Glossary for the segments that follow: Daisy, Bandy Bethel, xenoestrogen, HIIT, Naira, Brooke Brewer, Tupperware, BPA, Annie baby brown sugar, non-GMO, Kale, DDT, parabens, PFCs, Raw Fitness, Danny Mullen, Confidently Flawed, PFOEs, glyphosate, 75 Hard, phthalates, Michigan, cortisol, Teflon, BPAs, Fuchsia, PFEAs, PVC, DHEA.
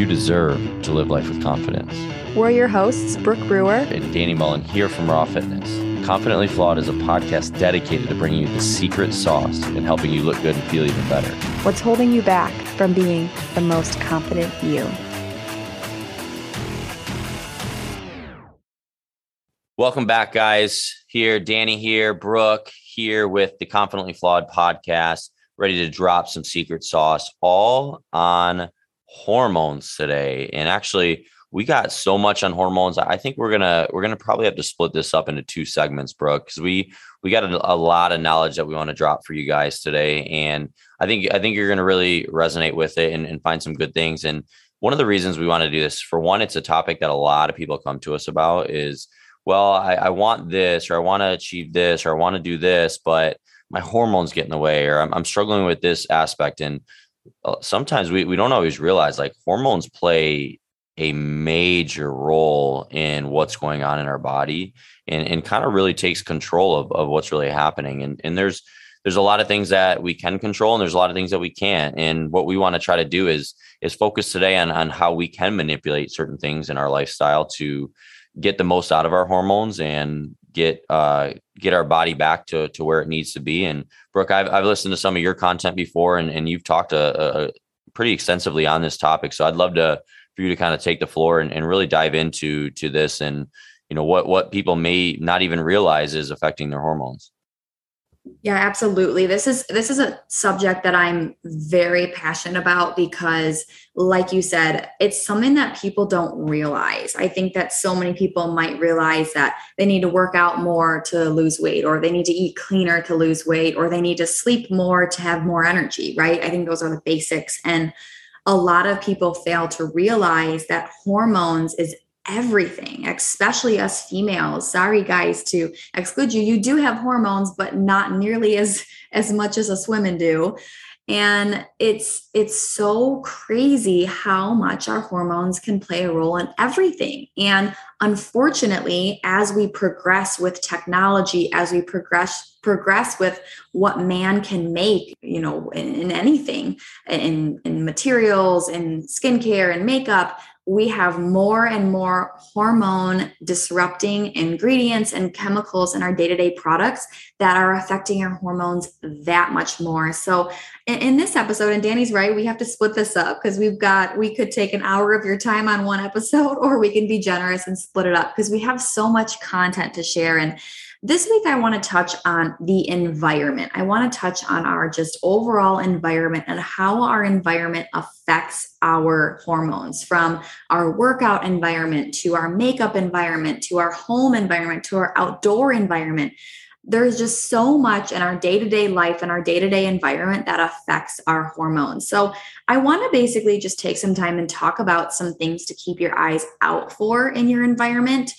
You deserve to live life with confidence. We're your hosts, Brooke Brewer and Danny Mullen, here from Raw Fitness. Confidently Flawed is a podcast dedicated to bringing you the secret sauce and helping you look good and feel even better. What's holding you back from being the most confident you? Welcome back, guys. Here, Danny here, Brooke here with the Confidently Flawed podcast, ready to drop some secret sauce all on hormones today. And actually, we got so much on hormones. I think we're gonna probably have to split this up into two segments, Brooke, because we got a lot of knowledge that we want to drop for you guys today. And I think you're gonna really resonate with it and find some good things. And one of the reasons we want to do this, for one, it's a topic that a lot of people come to us about is, well, I want this, or I want to achieve this, or I want to do this, but my hormones get in the way, or I'm struggling with this aspect. And sometimes we don't always realize, like, hormones play a major role in what's going on in our body, and kind of really takes control of what's really happening. And there's a lot of things that we can control, and there's a lot of things that we can't. And what we want to try to do is focus today on how we can manipulate certain things in our lifestyle to get the most out of our hormones and get our body back to where it needs to be. And Brooke, I've listened to some of your content before, and you've talked pretty extensively on this topic. So I'd love for you to kind of take the floor and really dive into this, and, you know, what people may not even realize is affecting their hormones. Yeah, absolutely. This is a subject that I'm very passionate about because, like you said, it's something that people don't realize. I think that so many people might realize that they need to work out more to lose weight, or they need to eat cleaner to lose weight, or they need to sleep more to have more energy, right? I think those are the basics. And a lot of people fail to realize that hormones is everything, especially us females. Sorry, guys, to exclude you. You do have hormones, but not nearly as much as us women do. And it's so crazy how much our hormones can play a role in everything. And unfortunately, as we progress with technology, as we progress with what man can make, you know, in anything, in materials, in skincare and makeup, we have more and more hormone disrupting ingredients and chemicals in our day-to-day products that are affecting our hormones that much more. So in this episode, and Danny's right, we have to split this up because we could take an hour of your time on one episode, or we can be generous and split it up because we have so much content to share. And this week, I want to touch on the environment. I want to touch on our just overall environment and how our environment affects our hormones, from our workout environment to our makeup environment, to our home environment, to our outdoor environment. There's just so much in our day-to-day life and our day-to-day environment that affects our hormones. So I want to basically just take some time and talk about some things to keep your eyes out for in your environment.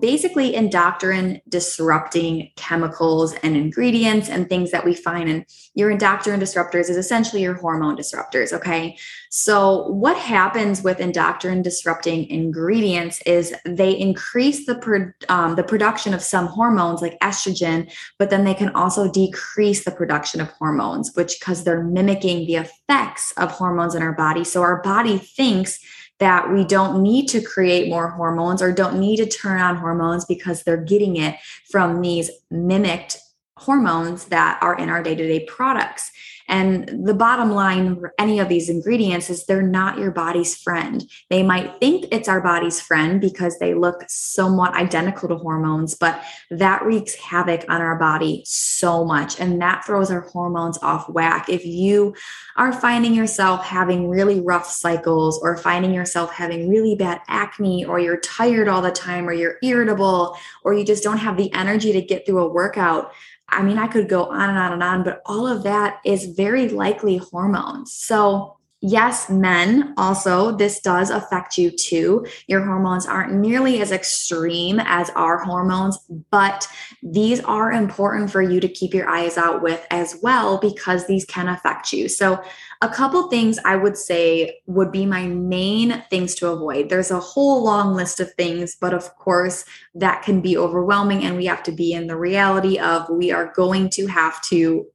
Basically, endocrine disrupting chemicals and ingredients and things that we find in your endocrine disruptors is essentially your hormone disruptors. Okay. So what happens with endocrine disrupting ingredients is they increase the production of some hormones like estrogen, but then they can also decrease the production of hormones, which, because they're mimicking the effects of hormones in our body. So our body thinks that we don't need to create more hormones or don't need to turn on hormones because they're getting it from these mimicked hormones that are in our day-to-day products. And the bottom line for any of these ingredients is they're not your body's friend. They might think it's our body's friend because they look somewhat identical to hormones, but that wreaks havoc on our body so much. And that throws our hormones off whack. If you are finding yourself having really rough cycles, or finding yourself having really bad acne, or you're tired all the time, or you're irritable, or you just don't have the energy to get through a workout, I mean, I could go on and on and on, but all of that is very likely hormones. So yes, men also, this does affect you too. Your hormones aren't nearly as extreme as our hormones, but these are important for you to keep your eyes out with as well, because these can affect you. So a couple things I would say would be my main things to avoid. There's a whole long list of things, but of course that can be overwhelming, and we have to be in the reality of we are going to have to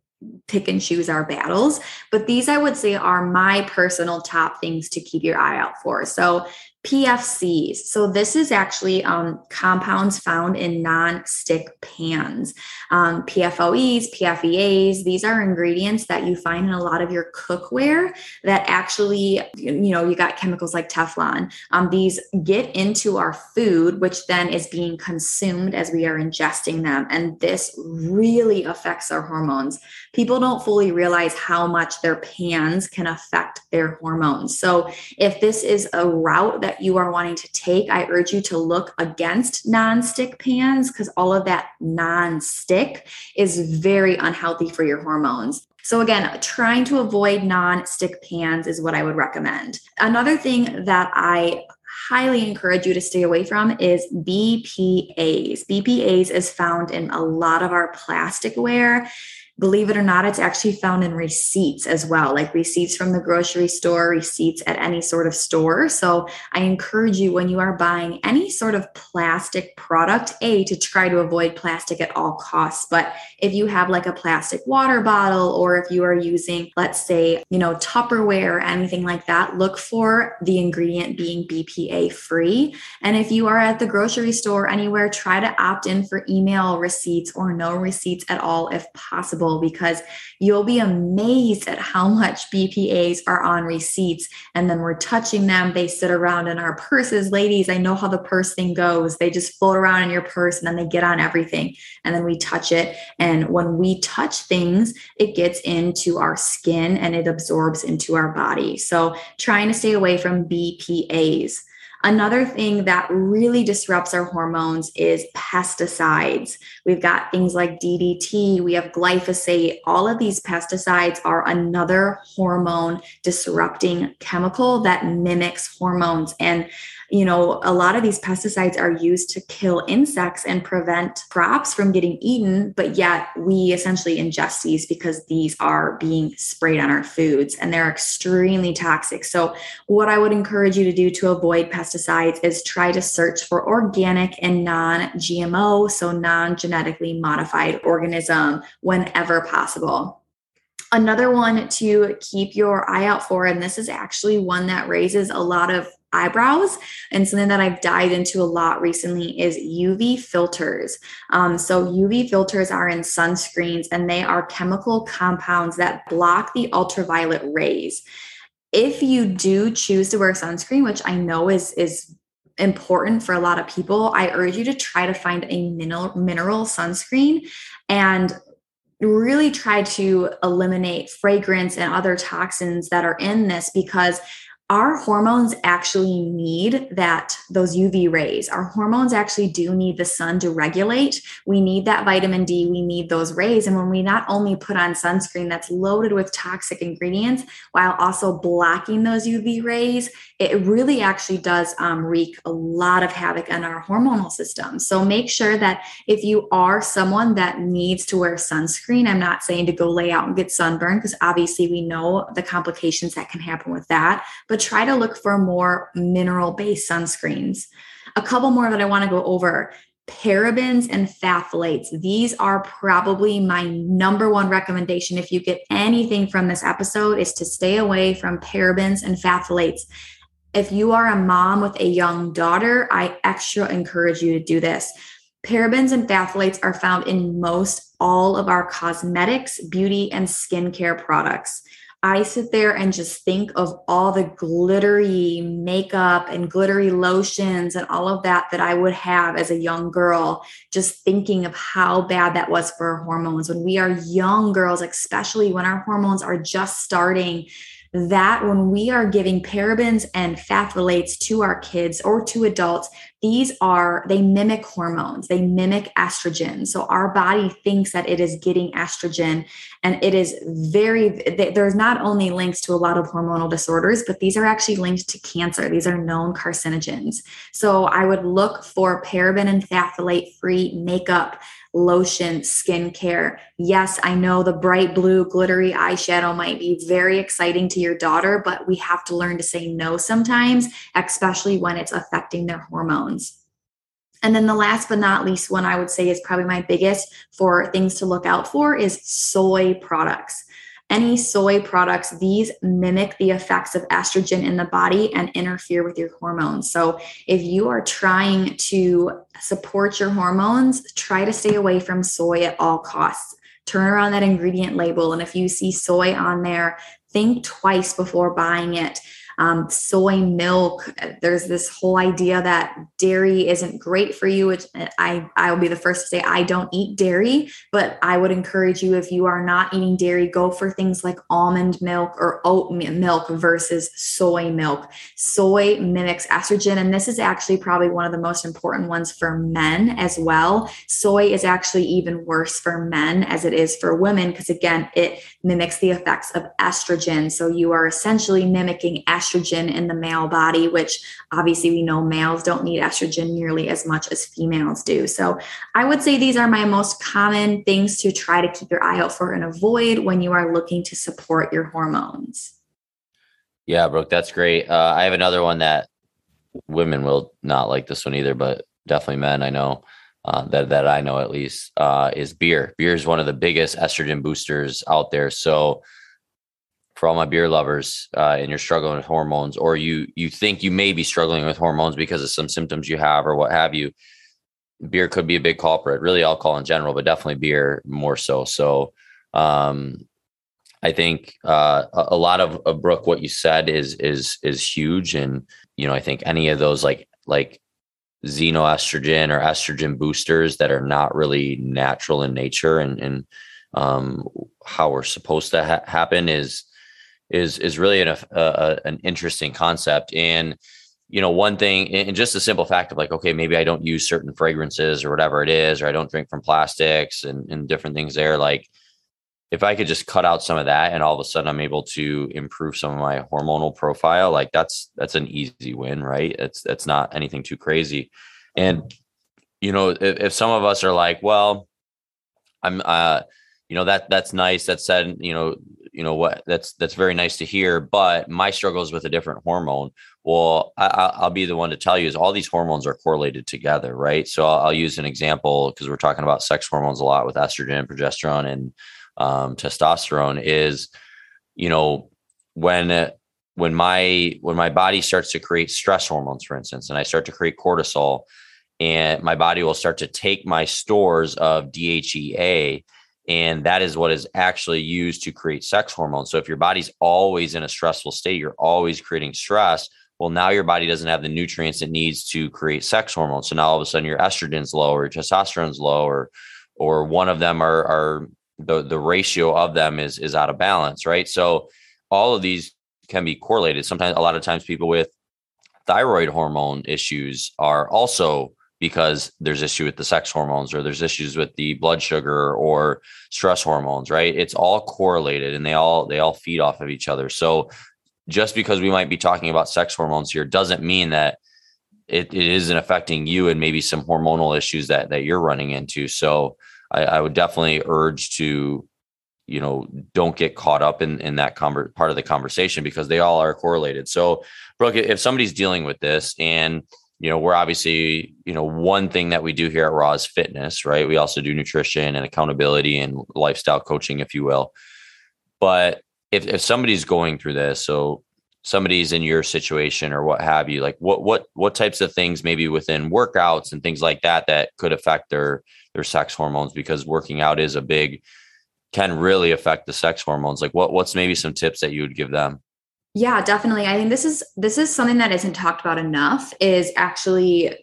pick and choose our battles, but these I would say are my personal top things to keep your eye out for. So PFCs. So this is actually compounds found in non-stick pans. PFOEs, PFEAs, these are ingredients that you find in a lot of your cookware that actually, you know, you got chemicals like Teflon. These get into our food, which then is being consumed as we are ingesting them. And this really affects our hormones. People don't fully realize how much their pans can affect their hormones. So if this is a route that you are wanting to take, I urge you to look against non-stick pans, because all of that non-stick is very unhealthy for your hormones. So again, trying to avoid non-stick pans is what I would recommend. Another thing that I highly encourage you to stay away from is BPAs. BPAs is found in a lot of our plasticware. Believe it or not, it's actually found in receipts as well, like receipts from the grocery store, receipts at any sort of store. So I encourage you, when you are buying any sort of plastic product, to try to avoid plastic at all costs. But if you have like a plastic water bottle, or if you are using, let's say, you know, Tupperware or anything like that, look for the ingredient being BPA free. And if you are at the grocery store anywhere, try to opt in for email receipts or no receipts at all if possible, because you'll be amazed at how much BPAs are on receipts. And then we're touching them. They sit around in our purses. Ladies, I know how the purse thing goes. They just float around in your purse and then they get on everything. And then we touch it. And when we touch things, it gets into our skin and it absorbs into our body. So trying to stay away from BPAs. Another thing that really disrupts our hormones is pesticides. We've got things like DDT, we have glyphosate. All of these pesticides are another hormone disrupting chemical that mimics hormones. And, you know, a lot of these pesticides are used to kill insects and prevent crops from getting eaten, but yet we essentially ingest these because these are being sprayed on our foods and they're extremely toxic. So what I would encourage you to do to avoid pesticides is try to search for organic and non-GMO, so non-genetically modified organism, whenever possible. Another one to keep your eye out for, and this is actually one that raises a lot of eyebrows and something that I've dived into a lot recently, is UV filters. So UV filters are in sunscreens, and they are chemical compounds that block the ultraviolet rays. If you do choose to wear sunscreen, which I know is important for a lot of people, I urge you to try to find a mineral sunscreen and really try to eliminate fragrance and other toxins that are in this, because our hormones actually need those UV rays. Our hormones actually do need the sun to regulate. We need that vitamin D. We need those rays. And when we not only put on sunscreen that's loaded with toxic ingredients while also blocking those UV rays, it really actually does wreak a lot of havoc on our hormonal system. So make sure that if you are someone that needs to wear sunscreen, I'm not saying to go lay out and get sunburned, because obviously we know the complications that can happen with that, but try to look for more mineral-based sunscreens. A couple more that I want to go over. Parabens and phthalates. These are probably my number one recommendation. If you get anything from this episode, is to stay away from parabens and phthalates. If you are a mom with a young daughter, I extra encourage you to do this. Parabens and phthalates are found in most all of our cosmetics, beauty, and skincare products. I sit there and just think of all the glittery makeup and glittery lotions and all of that I would have as a young girl, just thinking of how bad that was for our hormones. When we are young girls, especially when our hormones are just starting, that when we are giving parabens and phthalates to our kids or to adults, they mimic hormones. They mimic estrogen. So our body thinks that it is getting estrogen, and it is there's not only links to a lot of hormonal disorders, but these are actually linked to cancer. These are known carcinogens. So I would look for paraben and phthalate free makeup, lotion, skincare. Yes, I know the bright blue glittery eyeshadow might be very exciting to your daughter, but we have to learn to say no sometimes, especially when it's affecting their hormones. And then the last but not least one I would say is probably my biggest for things to look out for is soy products. Any soy products, these mimic the effects of estrogen in the body and interfere with your hormones. So if you are trying to support your hormones, try to stay away from soy at all costs. Turn around that ingredient label. And if you see soy on there, think twice before buying it. Soy milk. There's this whole idea that dairy isn't great for you, which I will be the first to say I don't eat dairy, but I would encourage you, if you are not eating dairy, go for things like almond milk or oat milk versus soy milk. Soy mimics estrogen. And this is actually probably one of the most important ones for men as well. Soy is actually even worse for men as it is for women, because again, it mimics the effects of estrogen. So you are essentially mimicking estrogen in the male body, which obviously we know males don't need estrogen nearly as much as females do. So I would say these are my most common things to try to keep your eye out for and avoid when you are looking to support your hormones. Yeah, Brooke, that's great. I have another one that women will not like this one either, but definitely men I know that I know at least is beer. Beer is one of the biggest estrogen boosters out there. So for all my beer lovers, and you're struggling with hormones, or you think you may be struggling with hormones because of some symptoms you have or what have you, beer could be a big culprit, really alcohol in general, but definitely beer more so. So I think a lot of Brooke, what you said is huge. And, you know, I think any of those like xenoestrogen or estrogen boosters that are not really natural in nature and how we're supposed to happen is really an interesting concept. And, you know, one thing, and just a simple fact of like, okay, maybe I don't use certain fragrances or whatever it is, or I don't drink from plastics and different things there. Like if I could just cut out some of that and all of a sudden I'm able to improve some of my hormonal profile, like that's an easy win, right? That's not anything too crazy. And, you know, if some of us are like, well, I'm, you know, that's nice. That said, you know what, that's very nice to hear, but my struggle is with a different hormone. Well, I'll be the one to tell you is all these hormones are correlated together, right? So I'll use an example because we're talking about sex hormones a lot with estrogen, progesterone, and testosterone is, you know, when my body starts to create stress hormones, for instance, and I start to create cortisol, and my body will start to take my stores of DHEA, and that is what is actually used to create sex hormones. So if your body's always in a stressful state, you're always creating stress. Well, now your body doesn't have the nutrients it needs to create sex hormones. So now all of a sudden your estrogen's low or your testosterone's low, or one of them are the ratio of them is out of balance, right? So all of these can be correlated. Sometimes, a lot of times people with thyroid hormone issues are also because there's issue with the sex hormones, or there's issues with the blood sugar or stress hormones, right? It's all correlated and they all feed off of each other. So just because we might be talking about sex hormones here doesn't mean that it isn't affecting you and maybe some hormonal issues that you're running into. So I would definitely urge to, you know, don't get caught up in that part of the conversation, because they all are correlated. So Brooke, if somebody's dealing with this, and you know, we're obviously, you know, one thing that we do here at Raw is fitness, right? We also do nutrition and accountability and lifestyle coaching, if you will. But if somebody's going through this, so somebody's in your situation or what have you, like what types of things maybe within workouts and things like that could affect their sex hormones, because working out is can really affect the sex hormones. Like what's maybe some tips that you would give them? Yeah, definitely. I think this is something that isn't talked about enough, is actually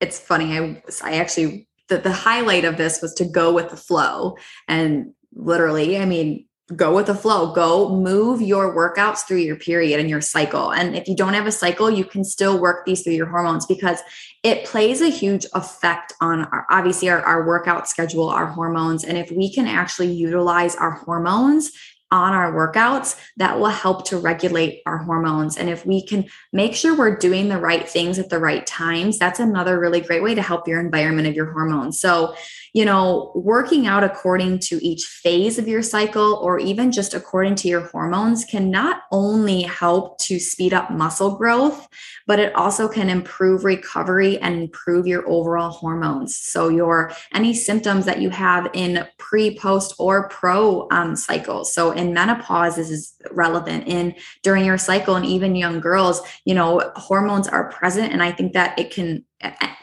it's funny. I actually, the highlight of this was to go with the flow, and literally, I mean, go with the flow, go move your workouts through your period and your cycle. And if you don't have a cycle, you can still work these through your hormones, because it plays a huge effect on our workout schedule, our hormones. And if we can actually utilize our hormones on our workouts, that will help to regulate our hormones. And if we can make sure we're doing the right things at the right times, that's another really great way to help your environment of your hormones. So you know, working out according to each phase of your cycle, or even just according to your hormones, can not only help to speed up muscle growth, but it also can improve recovery and improve your overall hormones. So your, any symptoms that you have in pre, post, or pro cycles. So in menopause, this is relevant, in during your cycle, and even young girls, you know, hormones are present. And I think that it can,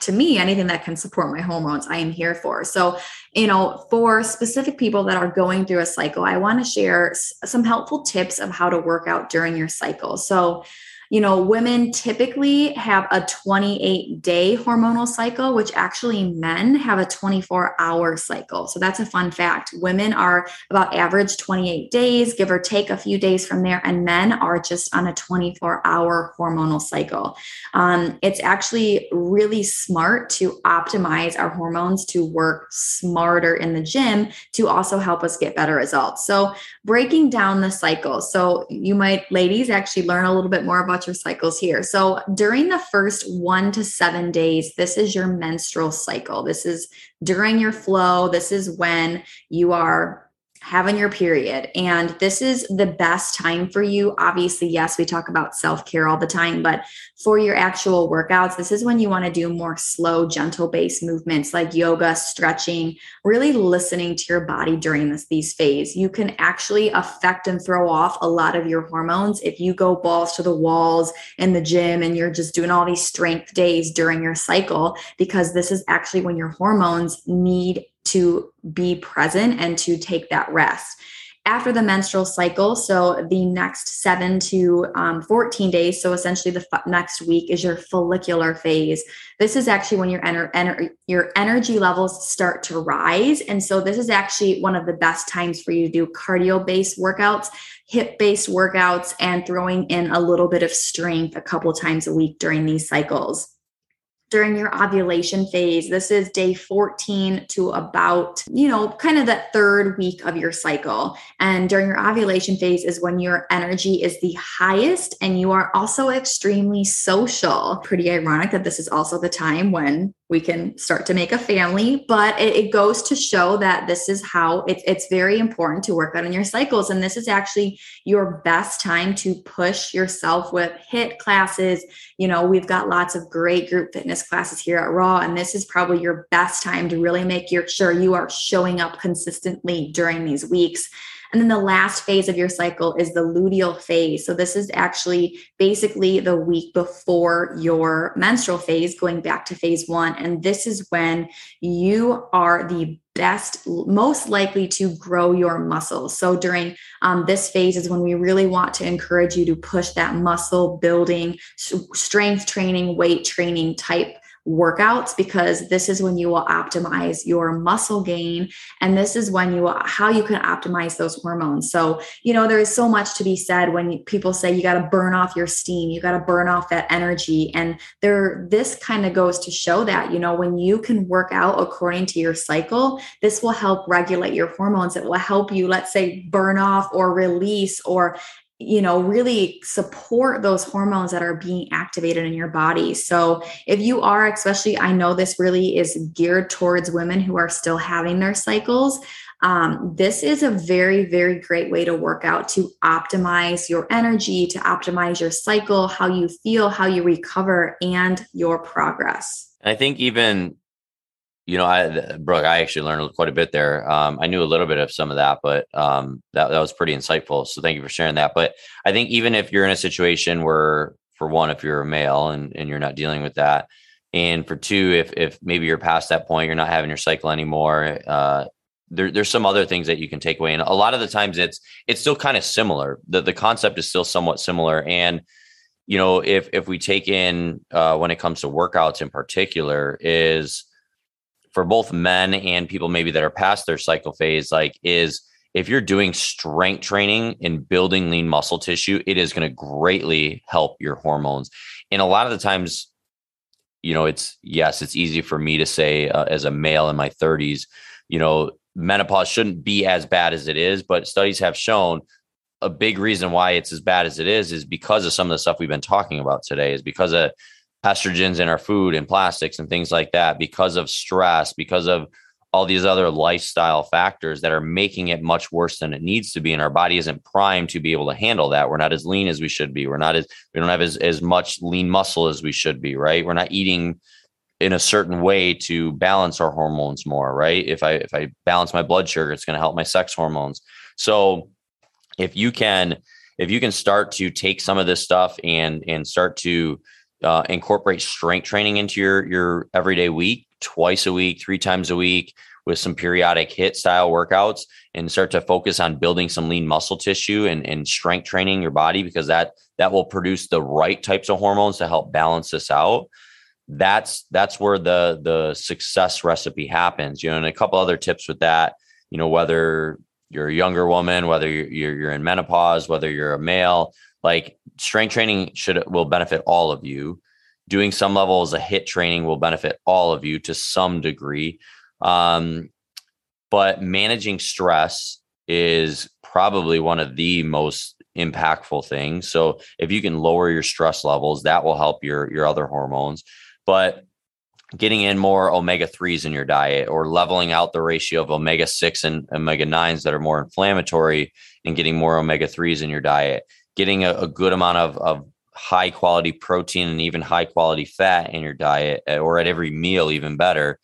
to me, anything that can support my hormones, I am here for. So, you know, for specific people that are going through a cycle, I want to share some helpful tips of how to work out during your cycle. So, you know, women typically have a 28-day hormonal cycle, which actually men have a 24-hour cycle. So that's a fun fact. Women are about average 28 days, give or take a few days from there, and men are just on a 24-hour hormonal cycle. It's actually really smart to optimize our hormones, to work smarter in the gym, to also help us get better results. So breaking down the cycle. So you might, ladies, actually learn a little bit more about your cycles here. So during the first 1 to 7 days, this is your menstrual cycle. This is during your flow. This is when you are having your period. And this is the best time for you. Obviously, yes, we talk about self-care all the time, but for your actual workouts, this is when you want to do more slow, gentle based movements like yoga, stretching, really listening to your body during this, these phase. You can actually affect and throw off a lot of your hormones if you go balls to the walls in the gym and you're just doing all these strength days during your cycle, because this is actually when your hormones need to be present and to take that rest. After the menstrual cycle, so the next 7 to 14 days, so essentially the next week, is your follicular phase. This is actually when your energy levels start to rise. And so this is actually one of the best times for you to do cardio-based workouts, HIIT-based workouts, and throwing in a little bit of strength a couple times a week during these cycles. During your ovulation phase, this is day 14 to about, you know, kind of that third week of your cycle. And during your ovulation phase is when your energy is the highest and you are also extremely social. Pretty ironic that this is also the time when we can start to make a family, but it goes to show that this is how it's very important to work out on your cycles. And this is actually your best time to push yourself with HIIT classes. You know, we've got lots of great group fitness classes here at Raw, and this is probably your best time to really make sure you are showing up consistently during these weeks. And then the last phase of your cycle is the luteal phase. So this is actually basically the week before your menstrual phase, going back to phase one. And this is when you are the best, most likely to grow your muscles. So during this phase is when we really want to encourage you to push that muscle building, strength training, weight training type workouts, because this is when you will optimize your muscle gain. And this is when you will, how you can optimize those hormones. So, you know, there is so much to be said when people say you got to burn off your steam, you got to burn off that energy. And this kind of goes to show that, you know, when you can work out according to your cycle, this will help regulate your hormones. It will help you, let's say, burn off or release, or, you know, really support those hormones that are being activated in your body. So if you are, especially, I know this really is geared towards women who are still having their cycles. This is a very, very great way to work out, to optimize your energy, to optimize your cycle, how you feel, how you recover, and your progress. I think even, you know, Brooke, I actually learned quite a bit there. I knew a little bit of some of that, but that was pretty insightful. So thank you for sharing that. But I think even if you're in a situation where, for one, if you're a male and you're not dealing with that, and for two, if maybe you're past that point, you're not having your cycle anymore, there's some other things that you can take away. And a lot of the times it's still kind of similar. The concept is still somewhat similar. And, you know, if we take in when it comes to workouts in particular, is for both men and people maybe that are past their cycle phase, like, is if you're doing strength training and building lean muscle tissue, it is going to greatly help your hormones. And a lot of the times, you know, it's easy for me to say as a male in my 30s, you know, menopause shouldn't be as bad as it is, but studies have shown a big reason why it's as bad as it is because of some of the stuff we've been talking about today, is because of estrogens in our food and plastics and things like that, because of stress, because of all these other lifestyle factors that are making it much worse than it needs to be. And our body isn't primed to be able to handle that. We're not as lean as we should be. We don't have as much lean muscle as we should be, right? We're not eating in a certain way to balance our hormones more, right? If I balance my blood sugar, it's going to help my sex hormones. So if you can start to take some of this stuff and start to incorporate strength training into your everyday week, twice a week, 3 times a week, with some periodic HIIT style workouts, and start to focus on building some lean muscle tissue and strength training your body, because that will produce the right types of hormones to help balance this out. That's where the success recipe happens, you know. And a couple other tips with that, you know, whether you're a younger woman, whether you're in menopause, whether you're a male, like strength training will benefit all of you. Doing some levels of HIIT training will benefit all of you to some degree. But managing stress is probably one of the most impactful things. So if you can lower your stress levels, that will help your other hormones. But getting in more omega-3s in your diet, or leveling out the ratio of omega-6 and omega-9s that are more inflammatory, and getting more omega-3s in your diet, getting a good amount of high quality protein and even high quality fat in your diet, or at every meal, even better,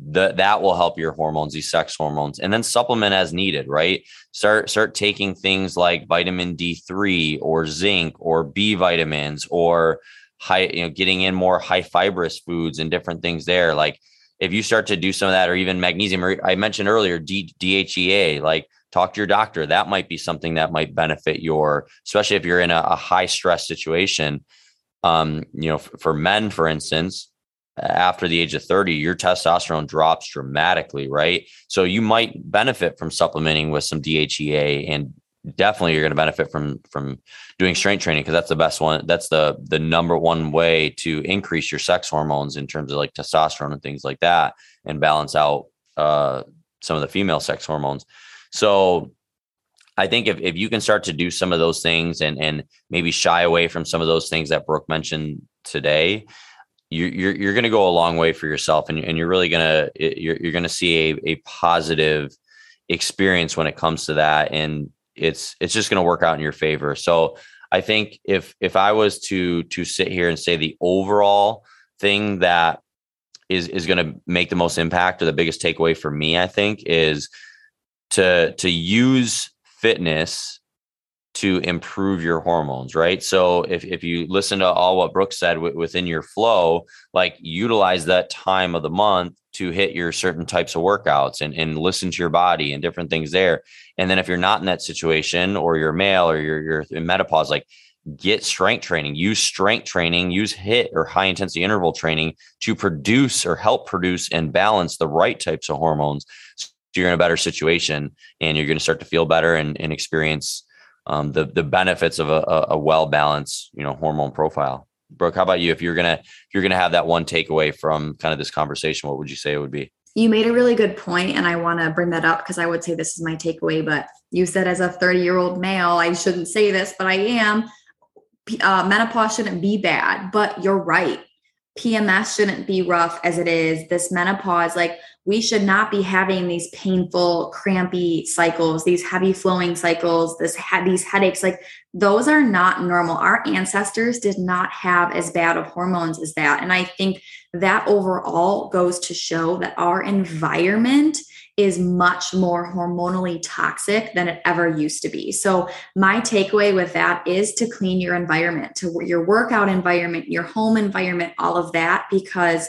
that will help your hormones, these sex hormones. And then supplement as needed, right? Start taking things like vitamin D3 or zinc or B vitamins, or high, you know, getting in more high fibrous foods and different things there. Like if you start to do some of that, or even magnesium, or I mentioned earlier, DHEA, like talk to your doctor. That might be something that might benefit especially if you're in a high stress situation. You know, for men, for instance, after the age of 30, your testosterone drops dramatically, right? So you might benefit from supplementing with some DHEA, and definitely you're going to benefit from doing strength training, because that's the best one. That's the number one way to increase your sex hormones in terms of like testosterone and things like that, and balance out some of the female sex hormones. So I think if you can start to do some of those things and maybe shy away from some of those things that Brooke mentioned today, you're going to go a long way for yourself, and you're really going to, you're going to see a positive experience when it comes to that. And it's just going to work out in your favor. So I think if I was to sit here and say the overall thing that is going to make the most impact, or the biggest takeaway for me, I think, is to use fitness to improve your hormones, right? So if you listen to all what Brooke said within your flow, like utilize that time of the month to hit your certain types of workouts and listen to your body and different things there. And then if you're not in that situation, or you're male, or you're in menopause, like get strength training, use HIIT or high intensity interval training to produce or help produce and balance the right types of hormones. You're in a better situation, and you're going to start to feel better and experience the benefits of a well-balanced, you know, hormone profile. Brooke, how about you? If you're going to have that one takeaway from kind of this conversation, what would you say it would be? You made a really good point, and I want to bring that up because I would say this is my takeaway, but you said as a 30-year-old male, I shouldn't say this, but I am, menopause shouldn't be bad, but you're right. PMS shouldn't be rough as it is. This menopause, like we should not be having these painful, crampy cycles, these heavy flowing cycles, these headaches, like those are not normal. Our ancestors did not have as bad of hormones as that. And I think that overall goes to show that our environment is much more hormonally toxic than it ever used to be. So my takeaway with that is to clean your environment, to your workout environment, your home environment, all of that, because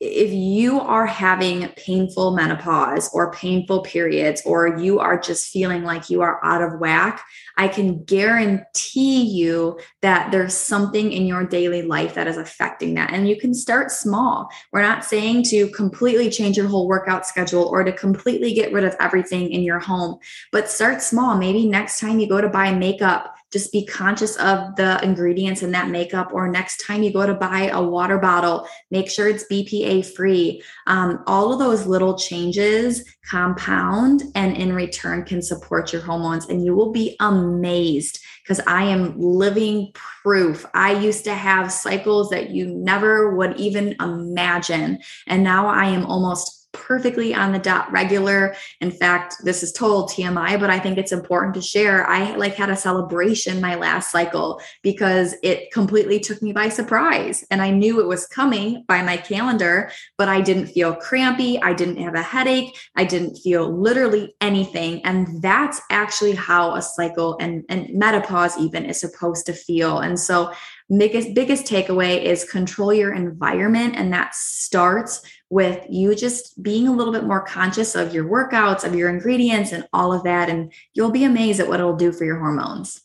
if you are having painful menopause or painful periods, or you are just feeling like you are out of whack, I can guarantee you that there's something in your daily life that is affecting that. And you can start small. We're not saying to completely change your whole workout schedule or to completely get rid of everything in your home, but start small. Maybe next time you go to buy makeup, just be conscious of the ingredients in that makeup, or next time you go to buy a water bottle, make sure it's BPA free. All of those little changes compound and in return can support your hormones, and you will be amazed, because I am living proof. I used to have cycles that you never would even imagine. And now I am almost perfectly on the dot, regular. In fact, this is total TMI, but I think it's important to share. I had a celebration my last cycle because it completely took me by surprise. And I knew it was coming by my calendar, but I didn't feel crampy. I didn't have a headache. I didn't feel literally anything. And that's actually how a cycle and menopause even is supposed to feel. And so biggest takeaway is control your environment. And that starts with you just being a little bit more conscious of your workouts, of your ingredients and all of that. And you'll be amazed at what it'll do for your hormones.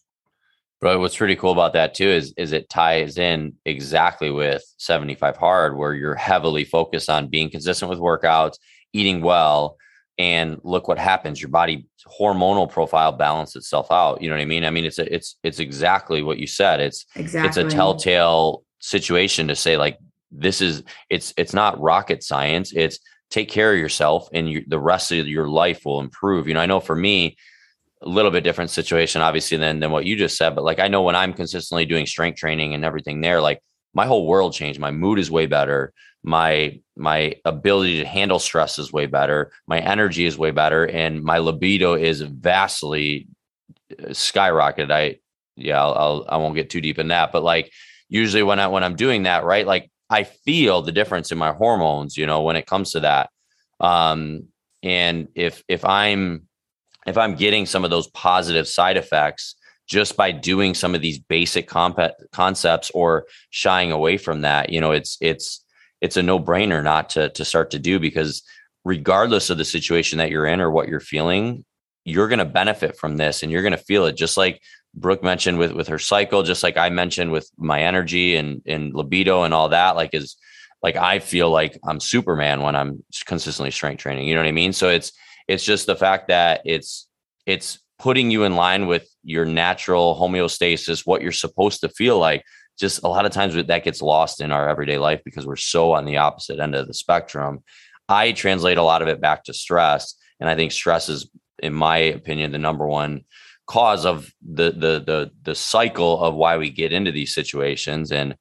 But what's really cool about that too, is it ties in exactly with 75 Hard, where you're heavily focused on being consistent with workouts, eating well, and look what happens. Your body hormonal profile balances itself out. You know what I mean? I mean, it's exactly what you said. It's a telltale situation to say, like, this is, it's not rocket science. It's take care of yourself and the rest of your life will improve. You know, I know for me, a little bit different situation, obviously, than what you just said, but like, I know when I'm consistently doing strength training and everything there, like my whole world changed. My mood is way better. My ability to handle stress is way better. My energy is way better. And my libido is vastly skyrocketed. I won't get too deep in that, but like usually when I'm doing that, right. Like I feel the difference in my hormones, you know, when it comes to that. And if I'm getting some of those positive side effects just by doing some of these basic concepts or shying away from that, you know, it's a no-brainer not to start to do, because regardless of the situation that you're in or what you're feeling, you're going to benefit from this and you're going to feel it. Just like Brooke mentioned with her cycle, just like I mentioned with my energy and libido and all that, like is like, I feel like I'm Superman when I'm consistently strength training, you know what I mean? So it's just the fact that it's putting you in line with your natural homeostasis, what you're supposed to feel like. Just a lot of times that gets lost in our everyday life because we're so on the opposite end of the spectrum. I translate a lot of it back to stress. And I think stress is, in my opinion, the number one cause of the cycle of why we get into these situations. And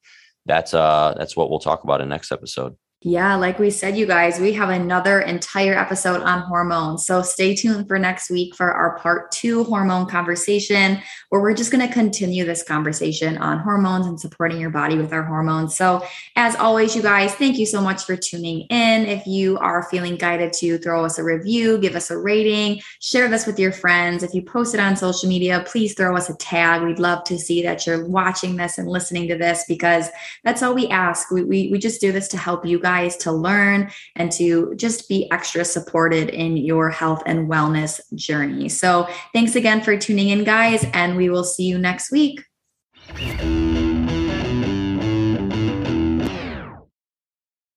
that's what we'll talk about in the next episode. Yeah. Like we said, you guys, we have another entire episode on hormones. So stay tuned for next week for our part 2 hormone conversation, where we're just going to continue this conversation on hormones and supporting your body with our hormones. So as always, you guys, thank you so much for tuning in. If you are feeling guided to throw us a review, give us a rating, share this with your friends. If you post it on social media, please throw us a tag. We'd love to see that you're watching this and listening to this, because that's all we ask. We just do this to help you guys to learn and to just be extra supported in your health and wellness journey. So thanks again for tuning in, guys, and we will see you next week.